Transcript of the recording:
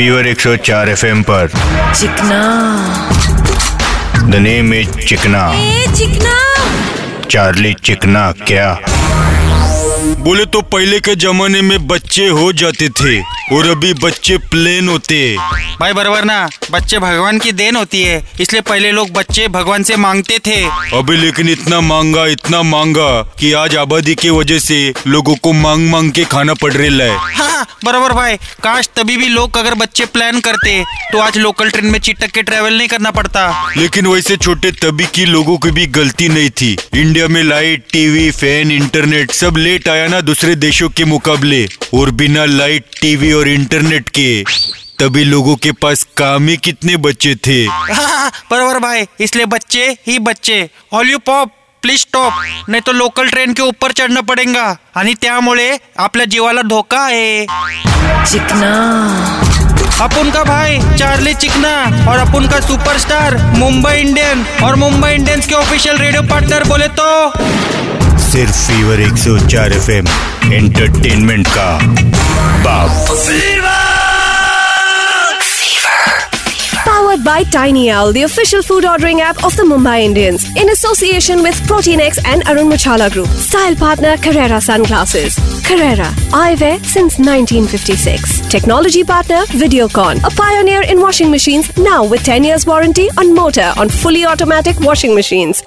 Fever 104 FM पर Chikna, the name is Chikna, Charlie Chikna. क्या बोले तो पहले के जमाने में बच्चे हो जाते थे और अभी बच्चे प्लेन होते। भाई बराबर ना, बच्चे भगवान की देन होती है, इसलिए पहले लोग बच्चे भगवान से मांगते थे। अभी लेकिन इतना मांगा कि आज आबादी के वजह से लोगों को मांग के खाना पड़ रहा है। हाँ, बराबर भाई, काश तभी भी लोग अगर बच्चे प्लान करते तो आज लोकल ट्रेन में चिटक के ट्रेवल नहीं करना पड़ता। लेकिन वैसे छोटे तभी की लोगों की भी गलती नहीं थी। इंडिया में लाइट, टीवी, फैन, इंटरनेट सब लेट आया ना दूसरे देशों के मुकाबले, और बिना लाइट, टीवी और इंटरनेट के तभी लोगों के पास काम ही कितने बच्चे थे। बराबर भाई, इसलिए बच्चे all you pop please stop, नहीं तो लोकल ट्रेन के ऊपर चढ़ना पड़ेगा आणि त्यामुळे आपल्या जीवाला धोका आहे। चिकना अपन का भाई चार्ली चिकना और अपन का सुपरस्टार मुंबई इंडियन और मुंबई इंडियंस के ऑफिशियल रेडियो पार्टनर बोले तो सिर्फ फीवर 104 FM एंटरटेनमेंट का बाप। Powered by Tiny Owl, the official food ordering app of the Mumbai Indians, in association with ProteinX and Arun Machala Group. Style partner Carrera sunglasses. Carrera eyewear since 1956. Technology partner Videocon, a pioneer in washing machines, now with 10 years warranty on motor on fully automatic washing machines.